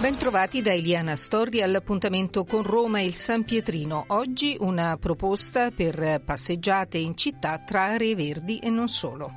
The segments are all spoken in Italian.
Bentrovati da Eliana Astorri all'appuntamento con Roma e il San Pietrino. Oggi una proposta per passeggiate in città tra aree verdi e non solo.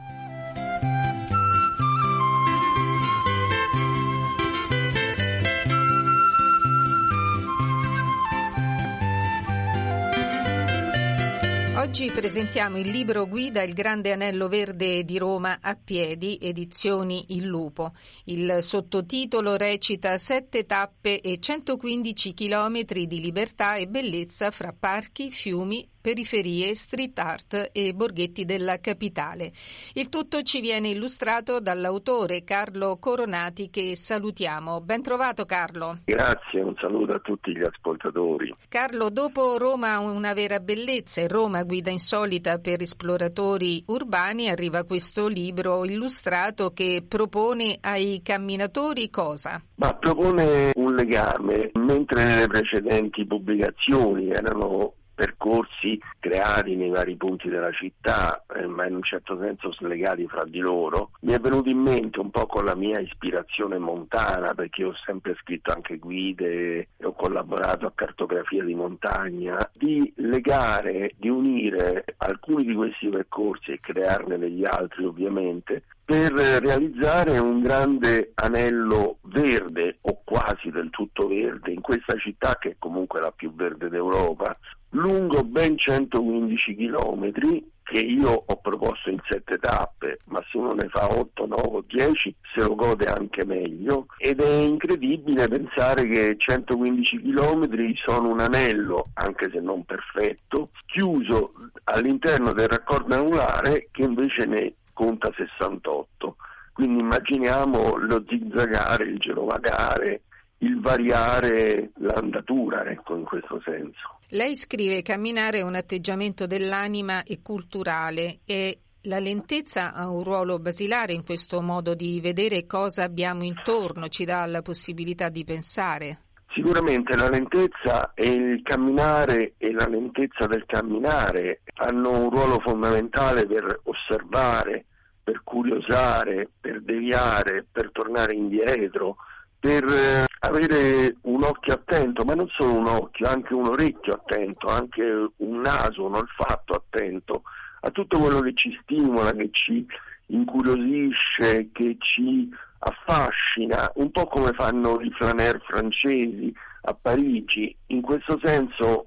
Oggi presentiamo il libro guida Il Grande Anello Verde di Roma a piedi, Edizioni Il Lupo. Il sottotitolo recita 7 tappe e 115 chilometri di libertà e bellezza fra parchi, fiumi, periferie, street art e borghetti della capitale. Il tutto ci viene illustrato dall'autore Carlo Coronati, che salutiamo. Ben trovato, Carlo. Grazie, un saluto a tutti gli ascoltatori. Carlo, dopo Roma una vera bellezza e Roma guida insolita per esploratori urbani, arriva questo libro illustrato che propone ai camminatori cosa? Ma propone un legame. Mentre nelle precedenti pubblicazioni erano percorsi creati nei vari punti della città, ma in un certo senso slegati fra di loro, mi è venuto in mente un po' con la mia ispirazione montana, perché ho sempre scritto anche guide e ho collaborato a Cartografia di Montagna, di legare, di unire alcuni di questi percorsi e crearne degli altri ovviamente, per realizzare un grande anello verde o quasi del tutto verde in questa città, che è comunque la più verde d'Europa, lungo ben 115 chilometri che io ho proposto in 7 tappe, ma se uno ne fa 8, 9, 10 se lo gode anche meglio, ed è incredibile pensare che 115 chilometri sono un anello, anche se non perfetto, chiuso all'interno del raccordo anulare che invece ne conta 68, quindi immaginiamo lo zigzagare, il girovagare, il variare l'andatura, ecco, in questo senso. Lei scrive: camminare è un atteggiamento dell'anima e culturale, e la lentezza ha un ruolo basilare in questo modo di vedere cosa abbiamo intorno, ci dà la possibilità di pensare. Sicuramente la lentezza e il camminare e la lentezza del camminare hanno un ruolo fondamentale per osservare, per curiosare, per deviare, per tornare indietro, per avere un occhio attento, ma non solo un occhio, anche un orecchio attento, anche un naso, un olfatto attento a tutto quello che ci stimola, che ci incuriosisce, che ci affascina, un po' come fanno i flaneur francesi a Parigi. In questo senso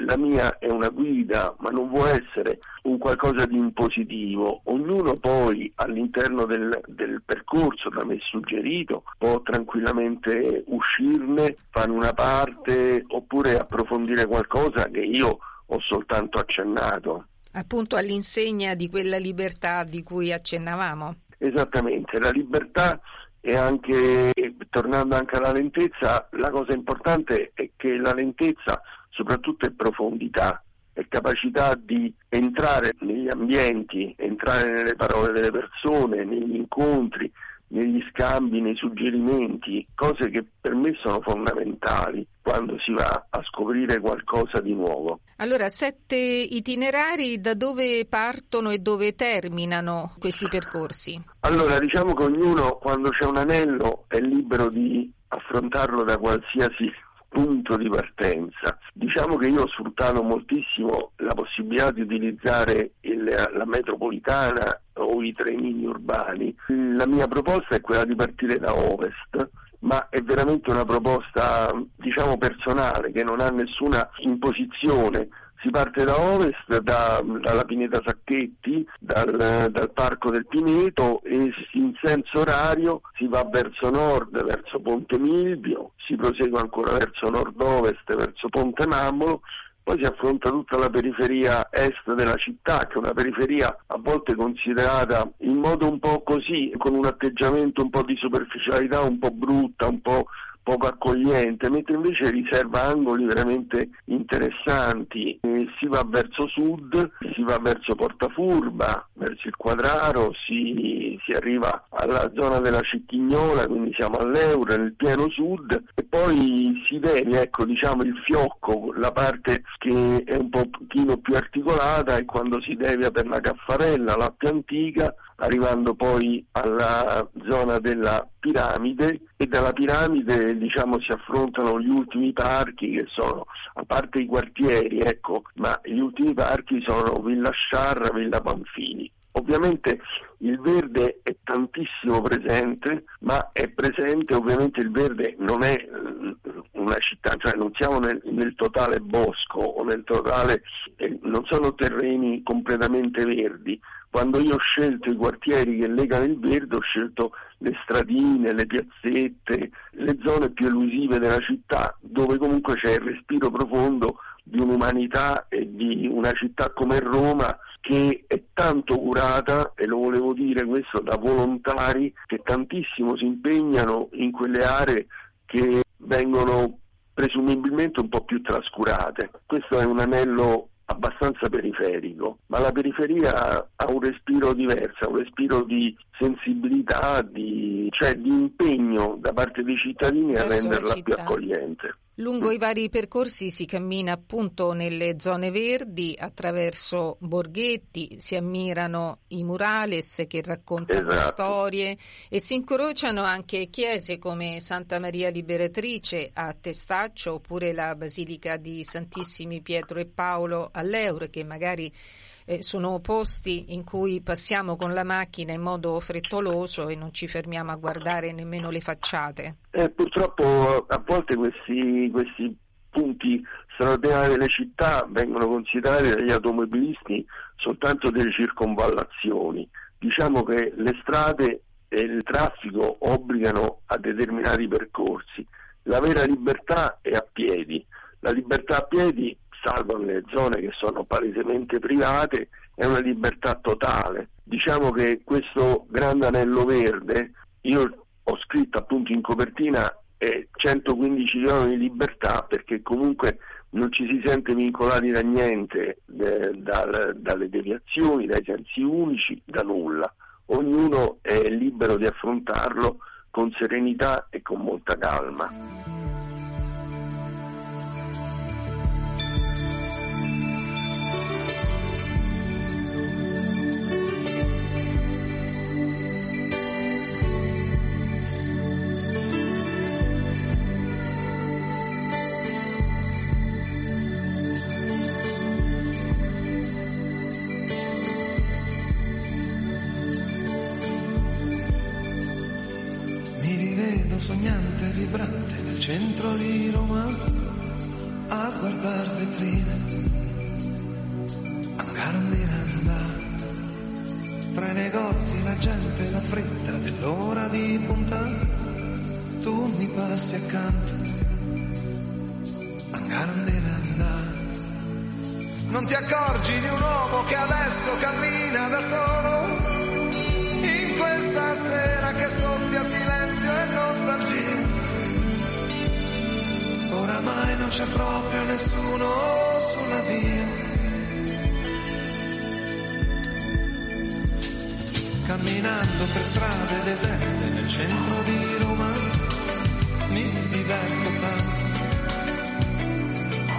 la mia è una guida, ma non può essere un qualcosa di impositivo. Ognuno poi all'interno del percorso da me suggerito può tranquillamente uscirne, fare una parte oppure approfondire qualcosa che io ho soltanto accennato. Appunto, all'insegna di quella libertà di cui accennavamo. Esattamente, la libertà e anche, tornando anche alla lentezza, la cosa importante è che la lentezza soprattutto è profondità, è capacità di entrare negli ambienti, entrare nelle parole delle persone, negli incontri, negli scambi, nei suggerimenti, cose che per me sono fondamentali quando si va a scoprire qualcosa di nuovo. Allora, 7 itinerari, da dove partono e dove terminano questi percorsi? Allora, diciamo che ognuno, quando c'è un anello, è libero di affrontarlo da qualsiasi punto di partenza. Diciamo che io ho sfruttato moltissimo la possibilità di utilizzare la metropolitana o i trenini urbani. La mia proposta è quella di partire da ovest, ma è veramente una proposta, diciamo, personale, che non ha nessuna imposizione. Si parte da ovest, dalla Pineta Sacchetti, dal Parco del Pineto, e in senso orario si va verso nord, verso Ponte Milvio, si prosegue ancora verso nord-ovest, verso Ponte Mambolo, poi si affronta tutta la periferia est della città, che è una periferia a volte considerata in modo un po' così, con un atteggiamento un po' di superficialità, un po' brutta, un po' poco accogliente, mentre invece riserva angoli veramente interessanti. Si va verso sud, si va verso Porta Furba, verso il Quadraro, si arriva alla zona della Cecchignola, quindi siamo all'Euro, nel pieno sud, e poi si vede, ecco, diciamo, il fiocco, la parte che è un pochino più articolata, e quando si devia per la Caffarella, la più antica, arrivando poi alla zona della piramide, e dalla piramide, diciamo, si affrontano gli ultimi parchi, che sono, a parte i quartieri, ecco, ma gli ultimi parchi sono Villa Sciarra, Villa Banfini. Ovviamente il verde è tantissimo presente, ma è presente, ovviamente il verde non è una città, cioè non siamo nel totale bosco o nel totale, non sono terreni completamente verdi. Quando io ho scelto i quartieri che legano il verde, ho scelto le stradine, le piazzette, le zone più elusive della città, dove comunque c'è il respiro profondo di un'umanità e di una città come Roma, che è tanto curata, e lo volevo dire questo, da volontari che tantissimo si impegnano in quelle aree che vengono presumibilmente un po' più trascurate. Questo è un anello abbastanza periferico, ma la periferia ha un respiro diverso, un respiro di sensibilità, di impegno da parte dei cittadini a renderla più accogliente. Lungo i vari percorsi si cammina appunto nelle zone verdi, attraverso borghetti, si ammirano i murales che raccontano storie, e si incrociano anche chiese come Santa Maria Liberatrice a Testaccio, oppure la Basilica di Santissimi Pietro e Paolo all'Eure, che magari sono posti in cui passiamo con la macchina in modo frettoloso e non ci fermiamo a guardare nemmeno le facciate. Purtroppo a volte questi punti straordinari delle città vengono considerati dagli automobilisti soltanto delle circonvallazioni. Diciamo che le strade e il traffico obbligano a determinati percorsi. La vera libertà è a piedi. La libertà a piedi, salvo nelle zone che sono palesemente private, è una libertà totale. Diciamo che questo grande anello verde, io ho scritto appunto in copertina 115 giorni di libertà, perché comunque non ci si sente vincolati da niente, dalle deviazioni, dai sensi unici, da nulla. Ognuno è libero di affrontarlo con serenità e con molta calma. Sognante, vibrante nel centro di Roma, a guardar vetrine, a Garandina andare, tra i negozi la gente, la fretta dell'ora di punta, tu mi passi accanto, a Garandina andare. Non ti accorgi di un uomo che adesso cammina da solo, in questa sera che soffia silenzio e nostalgia. Oramai non c'è proprio nessuno sulla via. Camminando per strade deserte nel centro di Roma, mi diverto tanto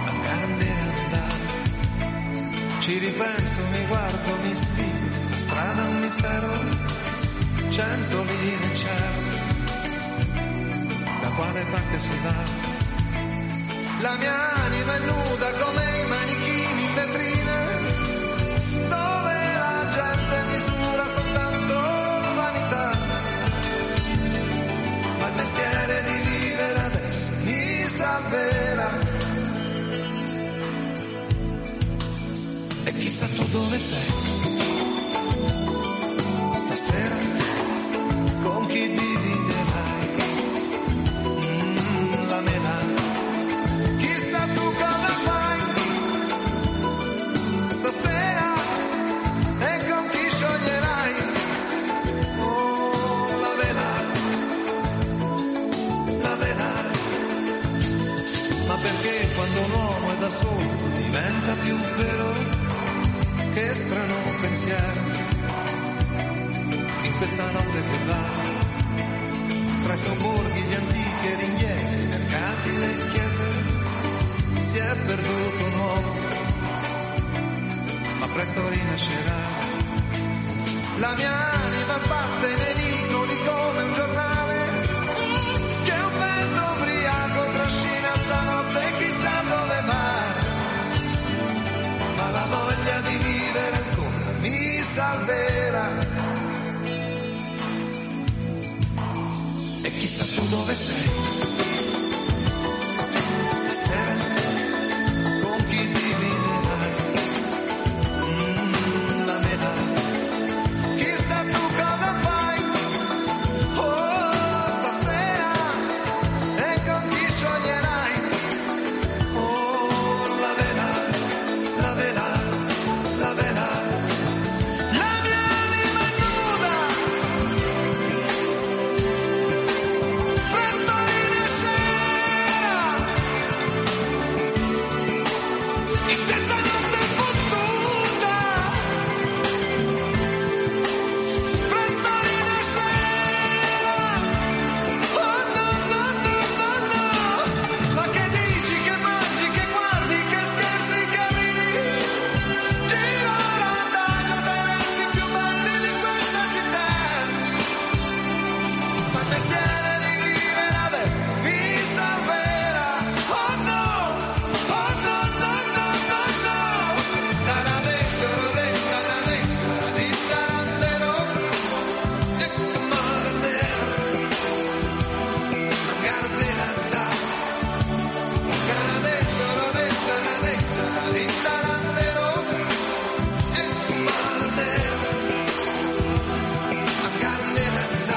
a cambiare andare. Ci ripenso, mi guardo, mi sfido, la strada è un mistero. 100 lire in cielo, da quale parte si va? La mia anima è nuda come i manichini in vetrina, dove la gente misura soltanto vanità. Ma il mestiere di vivere adesso mi salverà. E chissà tu dove sei stasera, chi dividerai la metà. Chissà tu cosa fai stasera e con chi scioglierai la vela, la vela. questa notte che va, tra i sobborghi, gli antichi e ringhieri, i mercati, le chiese, si è perduto un uomo, ma presto rinascerà. La mia anima sbatte nei vicoli come un giornale che un vento ubriaco trascina stanotte, chissà dove va, ma la voglia di vivere ancora mi salverà. E chissà tu dove sei stasera, con chi dividerai la metà. Chissà tu cosa fai, oh, stasera, e con chi scioglierai, oh, la vela, la vela, la vela, la mia anima nuda presto rinascerà, in questa notte fottuta presto rinascerà. Oh no, no, no, no, no, ma che dici, che mangi, che guardi, che scherzi, che ridi, gira randagio dai resti più belli di questa città, ma il mestiere di vivere adesso mi salverà. Oh no, oh no, no, no, no, no, sarà dentro, dentro, dentro, di tarantero, e mordere, gardela da, sarà dentro, dentro, dentro, di tarantero, e mordere, gardela da.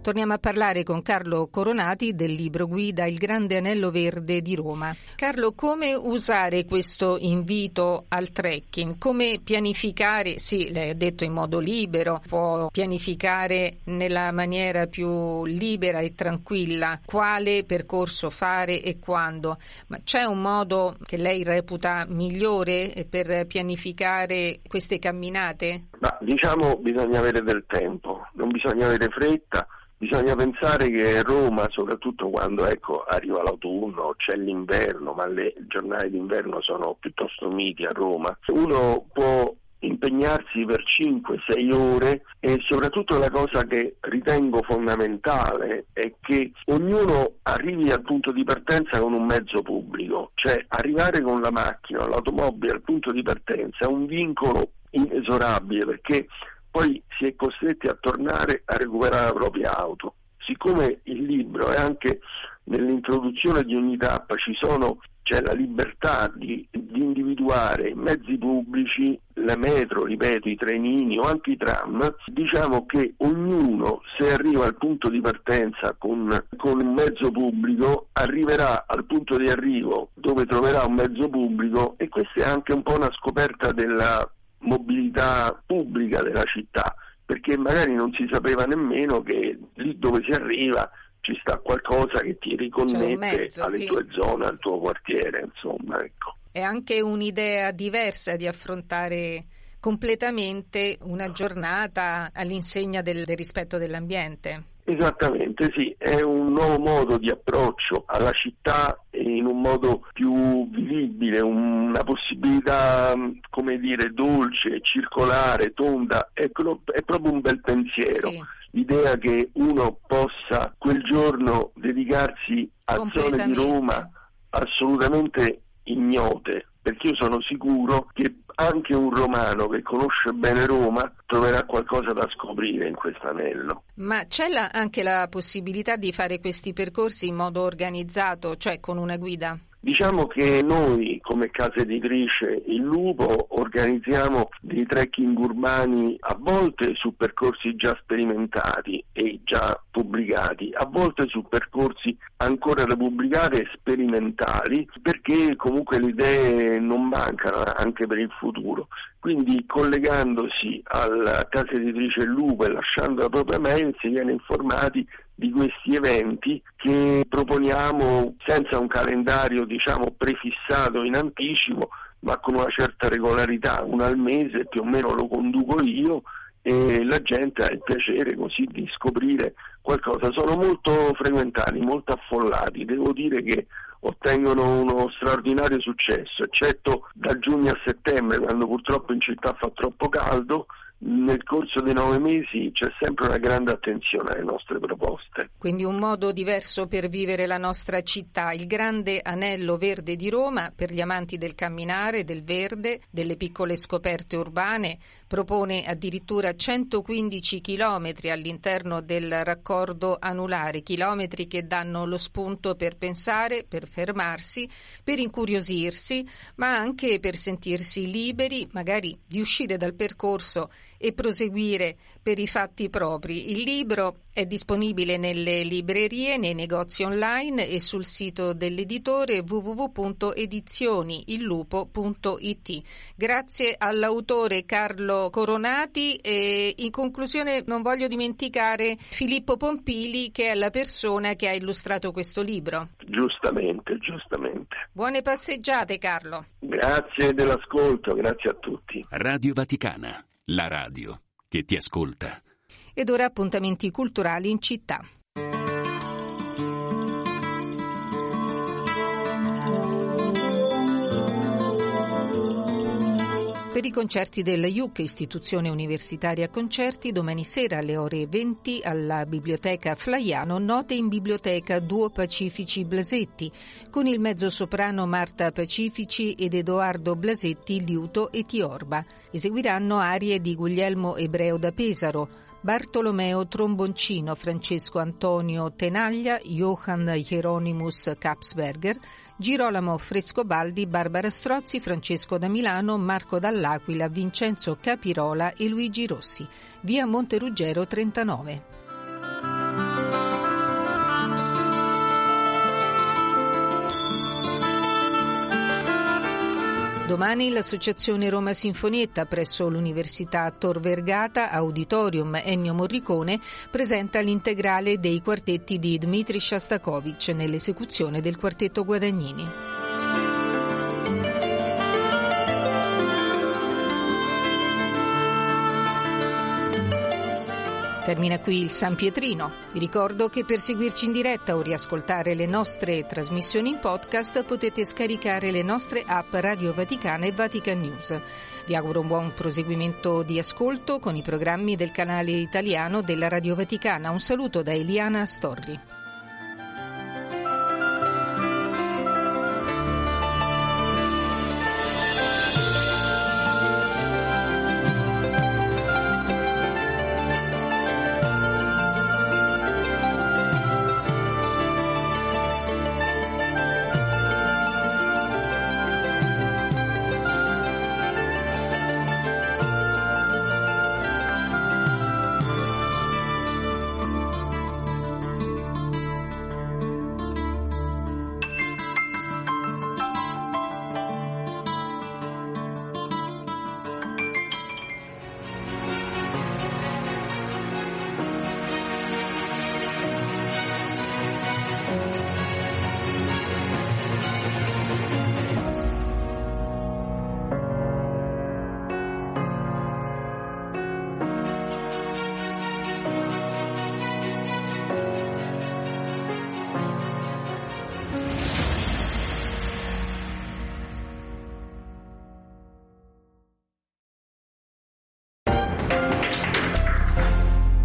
Torniamo a parlare con Carlo Coronati del libro guida Il Grande Anello Verde di Roma. Carlo, come usare questo invito al trekking? Come pianificare? Sì, lei ha detto in modo libero, può pianificare nella maniera più libera e tranquilla quale percorso fare e quando, ma c'è un modo che lei reputa migliore per pianificare queste camminate? Ma diciamo bisogna avere del tempo, non bisogna avere fretta. Bisogna pensare che Roma, soprattutto quando arriva l'autunno, c'è l'inverno, ma le giornate d'inverno sono piuttosto miti a Roma, uno può impegnarsi per 5-6 ore e soprattutto la cosa che ritengo fondamentale è che ognuno arrivi al punto di partenza con un mezzo pubblico, cioè arrivare con la macchina, l'automobile al punto di partenza è un vincolo inesorabile perché poi si è costretti a tornare a recuperare la propria auto. Siccome il libro e anche nell'introduzione di ogni tappa c'è la libertà di individuare mezzi pubblici, la metro, ripeto, i trenini o anche i tram, diciamo che ognuno, se arriva al punto di partenza con un mezzo pubblico, arriverà al punto di arrivo dove troverà un mezzo pubblico, e questa è anche un po' una scoperta della mobilità pubblica della città, perché magari non si sapeva nemmeno che lì dove si arriva ci sta qualcosa che ti riconnette mezzo, alle tue zone, al tuo quartiere, insomma, ecco. È anche un'idea diversa di affrontare completamente una giornata all'insegna del rispetto dell'ambiente. Esattamente, sì, è un nuovo modo di approccio alla città in un modo più vivibile, una possibilità, come dire, dolce, circolare, tonda, è proprio un bel pensiero. Sì. L'idea che uno possa quel giorno dedicarsi a zone di Roma assolutamente ignote, perché io sono sicuro che anche un romano che conosce bene Roma troverà qualcosa da scoprire in questo anello. Ma c'è anche la possibilità di fare questi percorsi in modo organizzato, cioè con una guida? Diciamo che noi, come casa editrice Il Lupo, organizziamo dei trekking urbani a volte su percorsi già sperimentati e già pubblicati, a volte su percorsi ancora da pubblicare e sperimentali, perché comunque le idee non mancano anche per il futuro. Quindi collegandosi alla casa editrice Il Lupo e lasciando la propria mail si viene informati di questi eventi che proponiamo senza un calendario, diciamo, prefissato in anticipo, ma con una certa regolarità, uno al mese più o meno lo conduco io e la gente ha il piacere così di scoprire qualcosa. Sono molto frequentati, molto affollati, devo dire che ottengono uno straordinario successo, eccetto da giugno a settembre, quando purtroppo in città fa troppo caldo. Nel corso dei 9 mesi c'è sempre una grande attenzione alle nostre proposte. Quindi un modo diverso per vivere la nostra città, il grande anello verde di Roma, per gli amanti del camminare, del verde, delle piccole scoperte urbane, propone addirittura 115 chilometri all'interno del raccordo anulare, chilometri che danno lo spunto per pensare, per fermarsi, per incuriosirsi, ma anche per sentirsi liberi, magari di uscire dal percorso e proseguire per i fatti propri. Il libro è disponibile nelle librerie, nei negozi online e sul sito dell'editore www.edizioniillupo.it. Grazie all'autore Carlo Coronati e in conclusione non voglio dimenticare Filippo Pompili, che è la persona che ha illustrato questo libro. Giustamente. Buone passeggiate, Carlo. Grazie dell'ascolto, grazie a tutti. Radio Vaticana, la radio che ti ascolta. Ed ora appuntamenti culturali in città. Per i concerti della IUC, Istituzione Universitaria Concerti, domani sera alle ore 20 alla Biblioteca Flaiano, note in biblioteca duo Pacifici Blasetti, con il mezzosoprano Marta Pacifici ed Edoardo Blasetti, liuto e tiorba. Eseguiranno arie di Guglielmo Ebreo da Pesaro, Bartolomeo Tromboncino, Francesco Antonio Tenaglia, Johann Hieronymus Kapsberger, Girolamo Frescobaldi, Barbara Strozzi, Francesco da Milano, Marco Dall'Aquila, Vincenzo Capirola e Luigi Rossi. Via Monteruggero 39. Domani l'Associazione Roma Sinfonietta presso l'Università Tor Vergata, Auditorium Ennio Morricone, presenta l'integrale dei quartetti di Dmitri Shostakovich nell'esecuzione del quartetto Guadagnini. Termina qui il San Pietrino. Vi ricordo che per seguirci in diretta o riascoltare le nostre trasmissioni in podcast potete scaricare le nostre app Radio Vaticana e Vatican News. Vi auguro un buon proseguimento di ascolto con i programmi del canale italiano della Radio Vaticana. Un saluto da Eliana Astorri.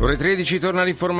Ore 13 torna l'informazione.